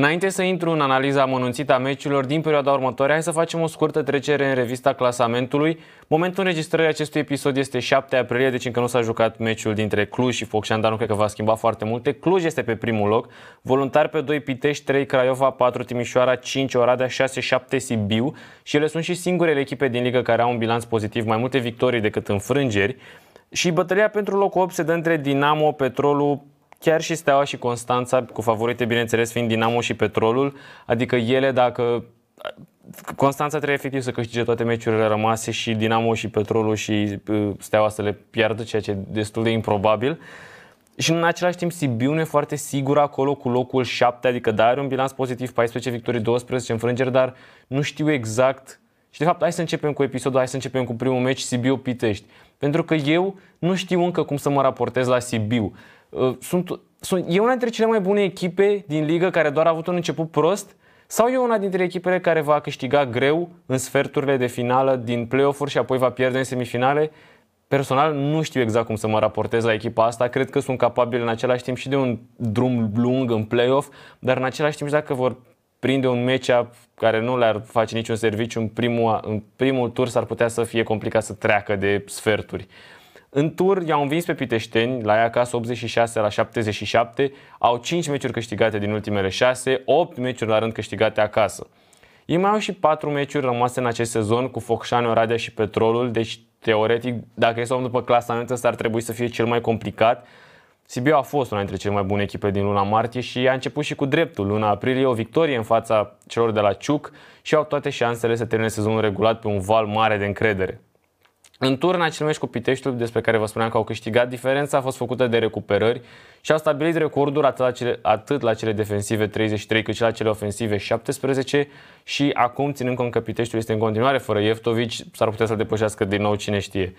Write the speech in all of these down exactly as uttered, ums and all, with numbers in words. Înainte să intru în analiza amănunțită a meciurilor din perioada următoare, hai să facem o scurtă trecere în revista clasamentului. Momentul înregistrării acestui episod este șapte aprilie, deci încă nu s-a jucat meciul dintre Cluj și Focșan, dar nu cred că va schimba foarte multe. Cluj este pe primul loc, Voluntari pe doi, Pitești trei, Craiova patru, Timișoara cinci, Oradea șase, șapte, Sibiu, și ele sunt și singurele echipe din ligă care au un bilanț pozitiv, mai multe victorii decât înfrângeri. Și bătălia pentru locul opt se dă între Dinamo, Petrolul, chiar și Steaua și Constanța, cu favorite bineînțeles fiind Dinamo și Petrolul, adică ele, dacă Constanța trebuie efectiv să câștige toate meciurile rămase și Dinamo și Petrolul și Steaua să le piardă, ceea ce e destul de improbabil. Și în același timp Sibiu nu e foarte sigur acolo cu locul șapte, adică da, are un bilanț pozitiv, paisprezece victorii, douăsprezece înfrângeri, dar nu știu exact. Și de fapt, hai să începem cu episodul, hai să începem cu primul meci, Sibiu-Pitești. Pentru că eu nu știu încă cum să mă raportez la Sibiu. Sunt, sunt, e una dintre cele mai bune echipe din ligă care doar a avut un început prost, sau e una dintre echipele care va câștiga greu în sferturile de finală din play-off-uri și apoi va pierde în semifinale? Personal nu știu exact cum să mă raportez la echipa asta. Cred că sunt capabil în același timp și de un drum lung în play-off, dar în același timp și dacă vor prinde un match-up care nu le-ar face niciun serviciu în primul, în primul tur, s-ar putea să fie complicat să treacă de sferturi. În tur i-au învins pe piteșteni la ei acasă optzeci și șase la șaptezeci și șapte, au cinci meciuri câștigate din ultimele șase, opt meciuri la rând câștigate acasă. Ei mai au și patru meciuri rămase în acest sezon cu Focșani, Oradea și Petrolul, deci teoretic dacă e să om după clasament ăsta ar trebui să fie cel mai complicat. Sibiu a fost una dintre cele mai bune echipe din luna martie și a început și cu dreptul. Luna aprilie o victorie în fața celor de la Ciuc și au toate șansele să termine sezonul regulat pe un val mare de încredere. În tur, în acel meci cu Piteștiul, despre care vă spuneam că au câștigat, diferența a fost făcută de recuperări și au stabilit recorduri atât la cele, atât la cele defensive treizeci și trei, cât și la cele ofensive șaptesprezece, și acum, ținând cont că Piteștiul este în continuare fără Ieftović, s-ar putea să-l depășească din nou, cine știe.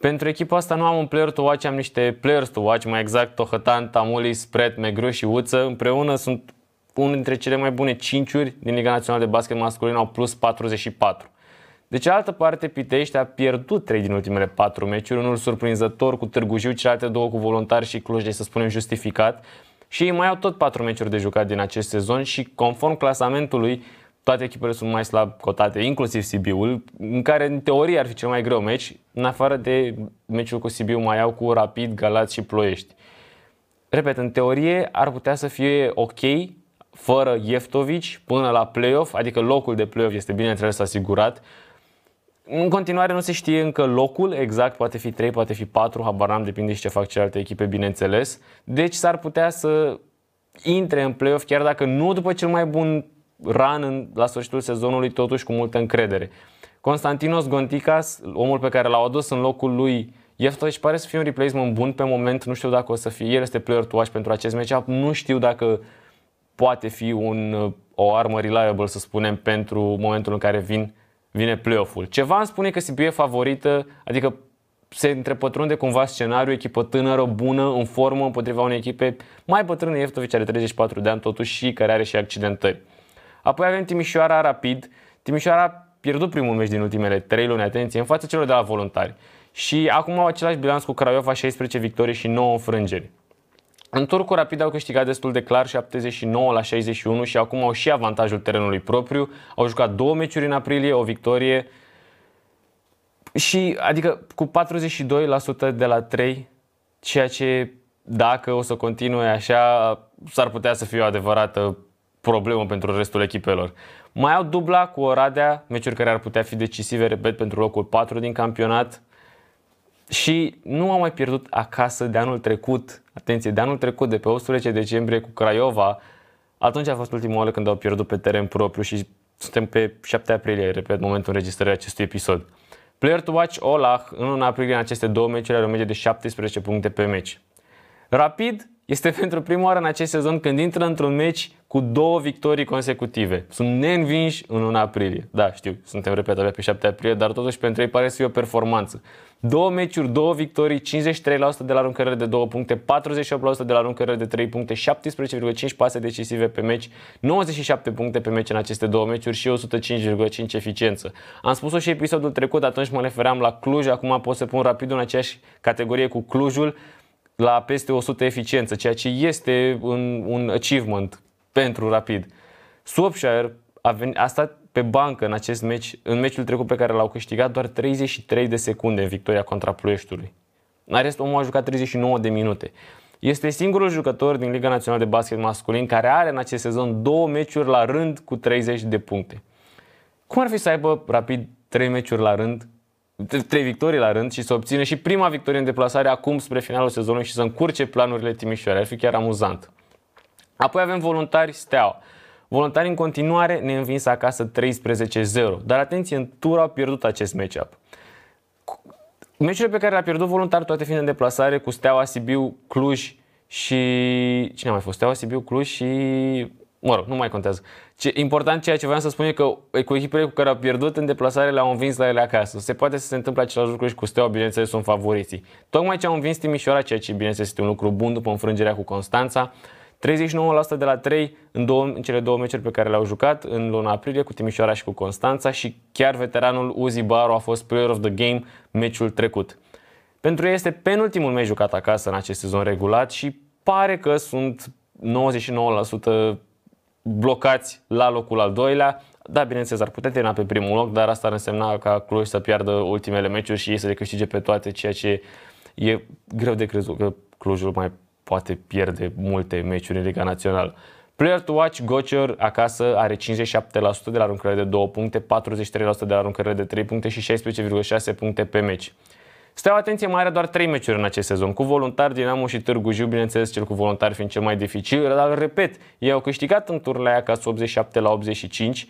Pentru echipa asta nu am un player to watch, am niște players to watch, mai exact Tohătan, Tamulis, Pred, Megru și Uță. Împreună sunt unul dintre cele mai bune cinciuri din Liga Națională de Baschet Masculin, au plus patruzeci și patru. De cealaltă parte, Pitești a pierdut trei din ultimele patru meciuri, unul surprinzător cu Târgu Jiu, celelalte două cu Voluntari și Cluj, de să spunem justificat. Și ei mai au tot patru meciuri de jucat din acest sezon și conform clasamentului, toate echipele sunt mai slab cotate, inclusiv Sibiul, în care în teorie ar fi cel mai greu meci, în afară de meciul cu Sibiu mai au cu Rapid, Galați și Ploiești. Repet, în teorie ar putea să fie ok fără Ieftović până la play-off, adică locul de play-off este bineînțeles asigurat. În continuare nu se știe încă locul exact, poate fi trei, poate fi patru, habar n-am, depinde și ce fac celelalte echipe, bineînțeles. Deci s-ar putea să intre în play-off chiar dacă nu după cel mai bun run în, la sfârșitul sezonului, totuși cu multă încredere. Constantinos Gonticas, omul pe care l-au adus în locul lui Ieftović, pare să fie un replacement bun pe moment, nu știu dacă o să fie, el este player to watch pentru acest match-up, nu știu dacă poate fi un, o armă reliable, să spunem, pentru momentul în care vin Vine play-off-ul. Ceva îmi spune că Sibiu e favorită, adică se întrepătrunde cumva scenariul, echipă tânără, bună, în formă, împotriva unei echipe mai bătrână, Ieftović are treizeci și patru de ani totuși și care are și accidentări. Apoi avem Timișoara Rapid. Timișoara a pierdut primul meci din ultimele trei luni, atenție, în fața celor de la Voluntari. Și acum au același bilanț cu Craiova, șaisprezece victorii și nouă înfrângeri. În tur cu Rapid au câștigat destul de clar, șaptezeci și nouă la șaizeci și unu, și acum au și avantajul terenului propriu. Au jucat două meciuri în aprilie, o victorie și adică cu patruzeci și doi la sută de la trei, ceea ce dacă o să continue așa s-ar putea să fie o adevărată problemă pentru restul echipelor. Mai au dubla cu Oradea, meciuri care ar putea fi decisive, repet, pentru locul patru din campionat. Și nu au mai pierdut acasă de anul trecut, atenție, de anul trecut, de pe optsprezece decembrie cu Craiova. Atunci a fost ultima oară când au pierdut pe teren propriu și suntem pe șapte aprilie, repet, momentul înregistrării acestui episod. Player to watch, Ola, în luna aprilie, în aceste două meciuri are o medie de șaptesprezece puncte pe meci. Rapid este pentru prima oară în acest sezon când intră într-un meci cu două victorii consecutive. Sunt neînvinși în luna aprilie. Da, știu, suntem, repet, abia pe șapte aprilie, dar totuși pentru ei pare să fie o performanță. Două meciuri, două victorii, cincizeci și trei la sută de la aruncările de două puncte, patruzeci și opt la sută de la aruncările de trei puncte, șaptesprezece virgulă cinci pase decisive pe meci, nouăzeci și șapte puncte pe meci în aceste două meciuri și o sută cinci virgulă cinci eficiență. Am spus-o și episodul trecut, atunci mă refeream la Cluj, acum pot să pun Rapid în aceeași categorie cu Clujul, la peste o sută eficiență, ceea ce este un, un achievement pentru Rapid. Swapshire a, venit, a stat pe bancă în acest meci, în meciul trecut pe care l-au câștigat, doar treizeci și trei de secunde în victoria contra Ploieștiului. În rest, omul a jucat treizeci și nouă de minute. Este singurul jucător din Liga Națională de Baschet Masculin care are în acest sezon două meciuri la rând cu treizeci de puncte. Cum ar fi să aibă Rapid trei meciuri la rând, trei victorii la rând și să obțină și prima victorie în deplasare acum spre finalul sezonului și să încurce planurile Timișoara? Ar fi chiar amuzant. Apoi avem Voluntari Steaua. Voluntari în continuare ne învins acasă treisprezece zero, dar atenție, în tur au pierdut acest match-up. Meciurile pe care le-a pierdut Voluntari, toate fiind în deplasare, cu Steaua, Sibiu, Cluj și... Cine a mai fost? Steaua, Sibiu, Cluj și... Mă rog, nu mai contează. Ce, important, ceea ce voiam să spun e că cu echipele cu care au pierdut în deplasare le-au învins la ele acasă. Se poate să se întâmple același lucru și cu Steaua, bineînțeles, sunt favoriții. Tocmai ce au învins Timișoara, ceea ce, bineînțeles, este un lucru bun după înfrângerea cu Constanța. treizeci și nouă la sută de la trei în, două, în cele două meciuri pe care le-au jucat în luna aprilie cu Timișoara și cu Constanța și chiar veteranul Uzi Baro a fost player of the game meciul trecut. Pentru ei este penultimul meci jucat acasă în acest sezon regulat și pare că sunt nouăzeci și nouă la sută blocați la locul al doilea. Da, bineînțeles, ar putea termina pe primul loc, dar asta ar însemna ca Cluj să piardă ultimele meciuri și ei să le câștige pe toate, ceea ce e greu de crezut că Clujul mai poate pierde multe meciuri în Liga Națională. Player to watch, Gocher acasă are cincizeci și șapte la sută de la aruncările de două puncte, patruzeci și trei la sută de la aruncările de trei puncte și șaisprezece virgulă șase puncte pe meci. Steaua, atenție, mai are doar trei meciuri în acest sezon, cu Voluntari, Dinamo și Târgu Jiu, bineînțeles cel cu Voluntari fiind cel mai dificil, dar repet, ei au câștigat în turul aia acasă optzeci și șapte la optzeci și cinci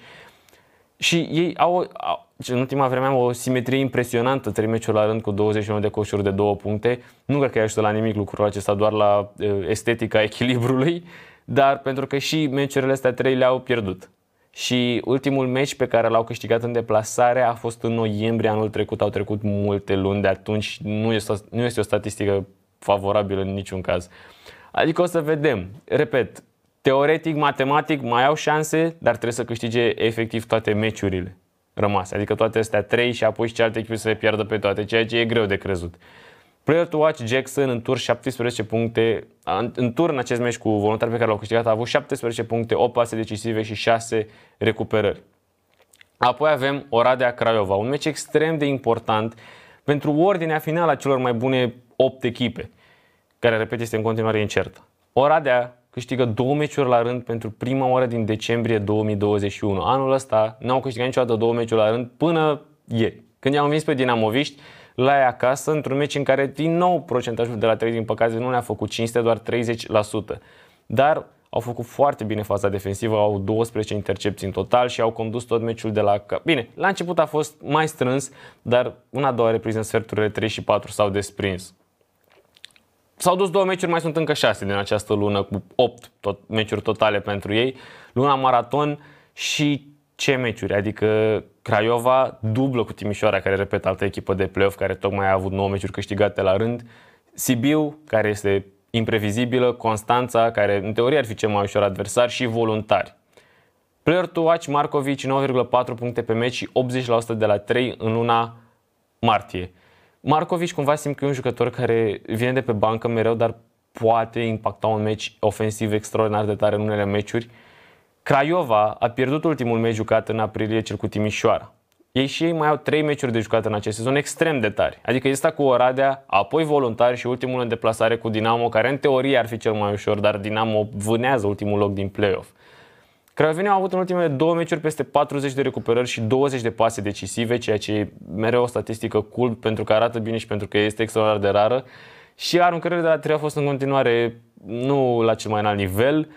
și ei au, au în ultima vreme am o simetrie impresionantă, trei meciuri la rând cu douăzeci și unu de coșuri de două puncte. Nu cred că i-a ajutat la nimic lucrul acesta, doar la estetica echilibrului, dar pentru că și meciurile astea trei le-au pierdut. Și ultimul meci pe care l-au câștigat în deplasare a fost în noiembrie anul trecut, au trecut multe luni de atunci, nu este, nu este o statistică favorabilă în niciun caz. Adică o să vedem, repet, teoretic, matematic mai au șanse, dar trebuie să câștige efectiv toate meciurile rămase, adică toate astea trei și apoi și cealaltă echipă să le piardă pe toate, ceea ce e greu de crezut. Player to watch, Jackson, în tur șaptesprezece puncte, în, în tur în acest meci cu Voluntari pe care l-au câștigat a avut șaptesprezece puncte, opt pase decisive și șase recuperări. Apoi avem Oradea Craiova, un meci extrem de important pentru ordinea finală a celor mai bune opt echipe, care, repet, este în continuare incertă. Oradea câștigă două meciuri la rând pentru prima oară din decembrie două mii douăzeci și unu. Anul ăsta n-au câștigat niciodată două meciuri la rând până ieri, când i-au învins pe dinamoviști la ea acasă, într-un meci în care din nou procentajul de la trei, din păcate, nu le-a făcut cinste, doar treizeci la sută. Dar au făcut foarte bine faza defensivă, au douăsprezece intercepții în total și au condus tot meciul de la... Bine, la început a fost mai strâns, dar una a doua repriză în sferturile trei și patru s-au desprins. S-au dus două meciuri, mai sunt încă șase din această lună, cu opt tot, meciuri totale pentru ei. Luna maraton și ce meciuri? Adică Craiova dublă cu Timișoara, care, repet, altă echipă de play-off, care tocmai a avut nouă meciuri câștigate la rând. Sibiu, care este imprevizibilă, Constanța, care în teorie ar fi cel mai ușor adversar, și Voluntari. Player to watch, Marković, nouă virgulă patru puncte pe meci și optzeci la sută de la trei în luna martie. Marković cumva simt că e un jucător care vine de pe bancă mereu, dar poate impacta un meci ofensiv extraordinar de tare în unele meciuri. Craiova a pierdut ultimul meci jucat în aprilie, cel cu Timișoara. Ei și ei mai au trei meciuri de jucat în acest sezon extrem de tari. Adică este cu Oradea, apoi Voluntari și ultimul în deplasare cu Dinamo, care în teorie ar fi cel mai ușor, dar Dinamo vânează ultimul loc din play-off. Craiovenii au avut în ultimele două meciuri peste patruzeci de recuperări și douăzeci de pase decisive, ceea ce e mereu o statistică cool pentru că arată bine și pentru că este extraordinar de rară. Și aruncările de la trei au fost în continuare nu la cel mai înalt nivel,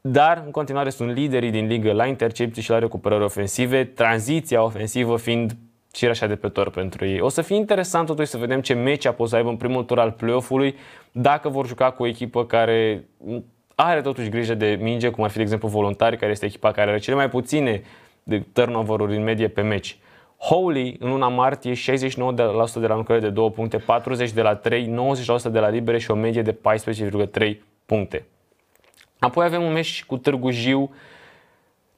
dar în continuare sunt liderii din ligă la intercepții și la recuperări ofensive, tranziția ofensivă fiind cireașa de pe tor pentru ei. O să fie interesant totuși să vedem ce match-up o să aibă în primul tur al play-off-ului, dacă vor juca cu o echipă care are totuși grijă de minge, cum ar fi, de exemplu, Voluntari, care este echipa care are cele mai puține turnover-uri în medie pe meci. Holy, în luna martie, șaizeci și nouă la sută de la aruncările de două puncte, patruzeci la sută de la trei, nouăzeci la sută de la libere și o medie de paisprezece virgulă trei puncte. Apoi avem un meci cu Târgu Jiu.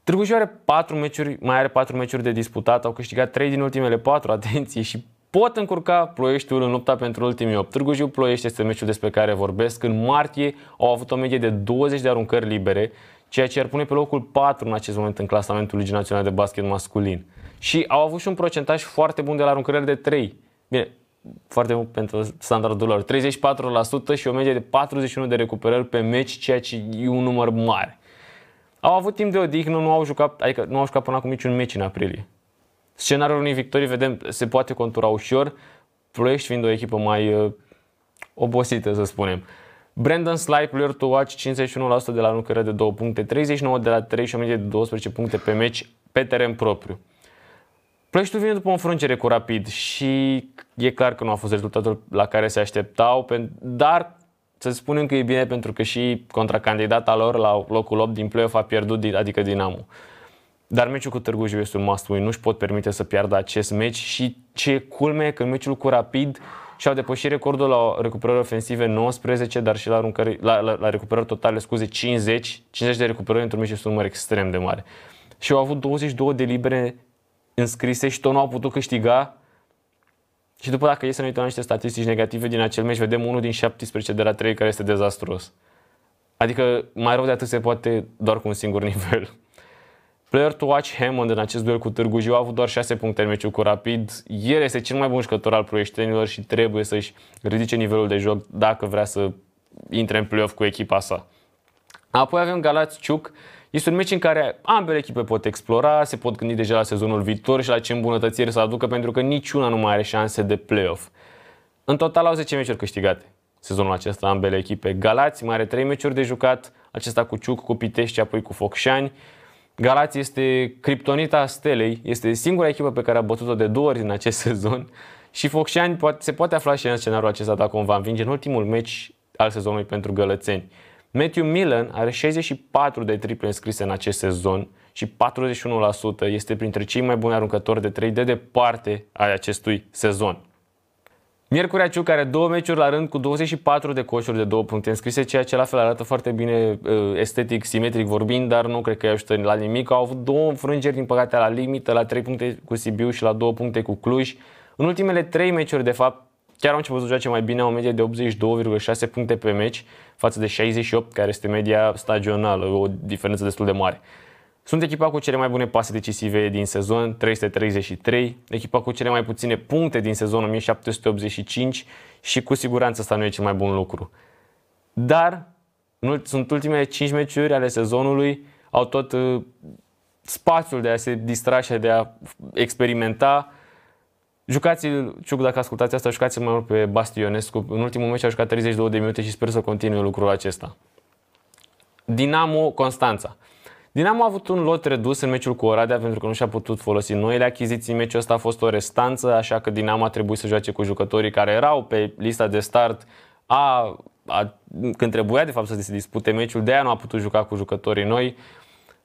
Târgu Jiu are patru meciuri, mai are patru meciuri de disputat, au câștigat trei din ultimele patru, atenție, și pot încurca Ploieștiul în lupta pentru ultimii opt. Târgu Jiu Ploiești este meciul despre care vorbesc. În martie au avut o medie de douăzeci de aruncări libere ceea ce ar pune pe locul patru în acest moment în clasamentul Ligii Naționale de Baschet Masculin. Și au avut și un procentaj foarte bun de la aruncări de trei. Bine, foarte mult pentru standardul lor, treizeci și patru la sută și o medie de patruzeci și unu de recuperări pe meci, ceea ce e un număr mare. Au avut timp de odihnă, nu au jucat, adică nu au jucat până acum niciun meci în aprilie. Scenariul unei victorii, vedem, se poate contura ușor, Ploiești fiind o echipă mai uh, obosită, să spunem. Brandon Sly, player to watch, cincizeci și unu la sută de la aruncări de două puncte, treizeci și nouă la sută de la trei și o medie de doisprezece puncte pe meci pe teren propriu. Ploieștiul vine după o înfrângere cu Rapid și e clar că nu a fost rezultatul la care se așteptau, dar să spunem că e bine pentru că și contracandidata lor la locul opt din play-off a pierdut, adică Dinamo. Dar meciul cu Târgu Jiu este un must-win, nu-și pot permite să piardă acest meci și ce culme că în meciul cu Rapid și-au depășit recordul la recuperări ofensive nouăsprezece, dar și la, aruncări, la, la, la recuperări totale, scuze, cincizeci, cincizeci de recuperări într-un meci este un număr extrem de mare. Și au avut douăzeci și două de libere înscrise și tot nu au putut câștiga. Și după, dacă e să ne uităm la niște statistici negative din acel meci, vedem unul din șaptesprezece de la trei care este dezastruos. Adică mai rău de atât se poate doar cu un singur nivel. Player to watch, Hammond, în acest duel cu Târgu Jiu a avut doar șase puncte în meciul cu Rapid. El este cel mai bun jucător al ploieștenilor și trebuie să-și ridice nivelul de joc dacă vrea să intre în play-off cu echipa sa. Apoi avem Galați Ciuc. Este un meci în care ambele echipe pot explora, se pot gândi deja la sezonul viitor și la ce îmbunătățiri să aducă, pentru că niciuna nu mai are șanse de play-off. În total au zece meciuri câștigate sezonul acesta ambele echipe. Galați mai are trei meciuri de jucat, acesta cu Ciuc, cu Pitești și apoi cu Focșani. Galați este criptonita stelei, este singura echipă pe care a bătut-o de două ori în acest sezon și Focșani se poate afla și în scenariul acesta dacă o va învinge în ultimul meci al sezonului pentru gălățeni. Matthew Millen are șaizeci și patru de triple înscrise în acest sezon și patruzeci și unu la sută, este printre cei mai buni aruncători de trei de departe ai acestui sezon. Miercurea Ciuc are două meciuri la rând cu douăzeci și patru de coșuri de două puncte înscrise, ceea ce la fel arată foarte bine estetic, simetric vorbind, dar nu cred că îi ajută la nimic. Au avut două înfrângeri din păcate la limită, la trei puncte cu Sibiu și la două puncte cu Cluj. În ultimele trei meciuri, de fapt, chiar au început să joace mai bine, au o medie de optzeci și două virgulă șase puncte pe meci față de șaizeci și opt, care este media stagională, o diferență destul de mare. Sunt echipa cu cele mai bune pase decisive din sezon, trei sute treizeci și trei, echipa cu cele mai puține puncte din sezon, o mie șapte sute optzeci și cinci, și cu siguranță asta nu e cel mai bun lucru. Dar sunt ultimele cinci meciuri ale sezonului, au tot uh, spațiul de a se distra și de a experimenta. Jucați, Ciuc, dacă ascultați asta, jucați mai mult pe Bastionescu. În ultimul meci a jucat treizeci și două de minute și sper să continue lucrul acesta. Dinamo Constanța. Dinamo a avut un lot redus în meciul cu Oradea pentru că nu și-a putut folosi noile achiziții. Meciul ăsta a fost o restanță, așa că Dinamo a trebuit să joace cu jucătorii care erau pe lista de start a, a, când trebuia de fapt să se dispute meciul. De aia nu a putut juca cu jucătorii noi.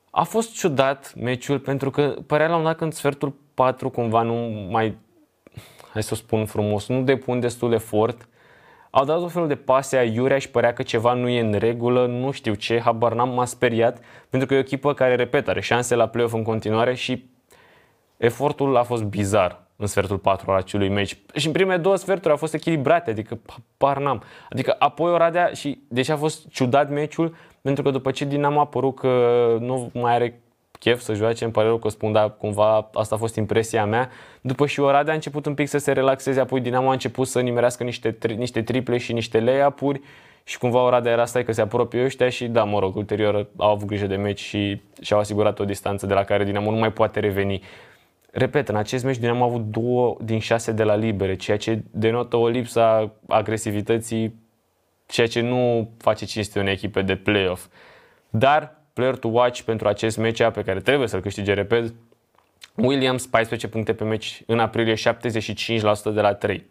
A fost ciudat meciul pentru că părea la un dat că în sfertul patru cumva nu mai... hai să o spun frumos, nu depun destul efort. Au dat un fel de pase aiurea și părea că ceva nu e în regulă, nu știu ce, habar n-am, m-a speriat, pentru că e o echipă care, repet, are șanse la play-off în continuare și efortul a fost bizar în sfertul patru al acelui meci. Și în primele două sferturi au fost echilibrate, adică habar n-am. Adică apoi Oradea și, deși a fost ciudat meciul, pentru că după ce Dinamo a părut că nu mai are chef să joace, îmi pare rău că spun, dar cumva asta a fost impresia mea. După și Oradea a început un pic să se relaxeze, apoi Dinamo a început să nimerească niște, tri, niște triple și niște lay-up-uri și cumva Oradea era stai că se apropie ăștia și da, mă rog, ulterior au avut grijă de meci și și-au asigurat o distanță de la care Dinamo nu mai poate reveni. Repet, în acest meci Dinamo a avut două din șase de la libere, ceea ce denotă o lipsă a agresivității, ceea ce nu face cinste unei echipe de play-off. Dar player to watch pentru acest match-up pe care trebuie să-l câștige, repet, Williams, paisprezece puncte pe meci în aprilie, șaptezeci și cinci la sută de la trei.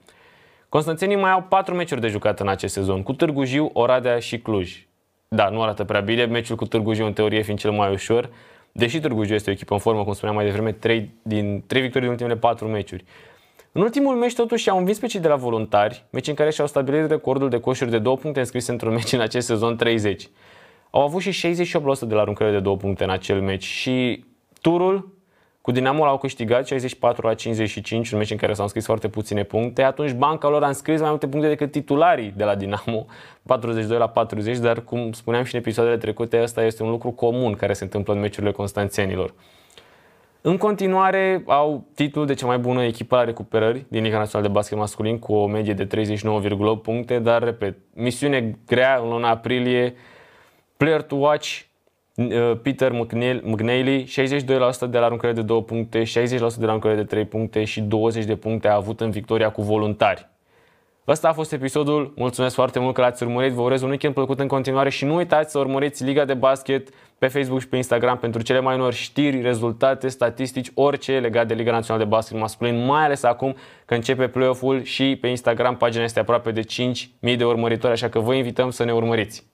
Constanțenii mai au patru meciuri de jucat în acest sezon, cu Târgu Jiu, Oradea și Cluj. Da, nu arată prea bine, meciul cu Târgu Jiu în teorie fiind cel mai ușor, deși Târgu Jiu este o echipă în formă, cum spuneam mai devreme, trei din trei victorii din ultimele patru meciuri. În ultimul meci totuși au învins pe cei de la Voluntari, meci în care și-au stabilit recordul de coșuri de două puncte înscrise într-un meci în acest sezon, treizeci. Au avut și șaizeci și opt la sută de la aruncările de două puncte în acel meci și turul Cu Dinamo l-au câștigat șaizeci și patru la cincizeci și cinci, un meci în care s-au înscris foarte puține puncte. Atunci banca lor a înscris mai multe puncte decât titularii de la Dinamo, patruzeci și doi la patruzeci, dar cum spuneam și în episoadele trecute, ăsta este un lucru comun care se întâmplă în meciurile constanțenilor. În continuare au titlul de cea mai bună echipă la recuperări din Liga Națională de Baschet Masculin cu o medie de treizeci și nouă virgulă opt puncte, dar repet, misiune grea în luna aprilie, player to watch, Peter McNeely, șaizeci și doi la sută de la aruncări de două puncte, șaizeci la sută de la aruncări de trei puncte și douăzeci de puncte a avut în victoria cu Voluntari. Ăsta a fost episodul, mulțumesc foarte mult că l-ați urmărit, vă urez un weekend plăcut în continuare și nu uitați să urmăriți Liga de Basket pe Facebook și pe Instagram pentru cele mai noi știri, rezultate, statistici, orice legat de Liga Națională de Basket Masculin, mai ales acum că începe play-off-ul și pe Instagram pagina este aproape de cinci mii de urmăritori, așa că vă invităm să ne urmăriți.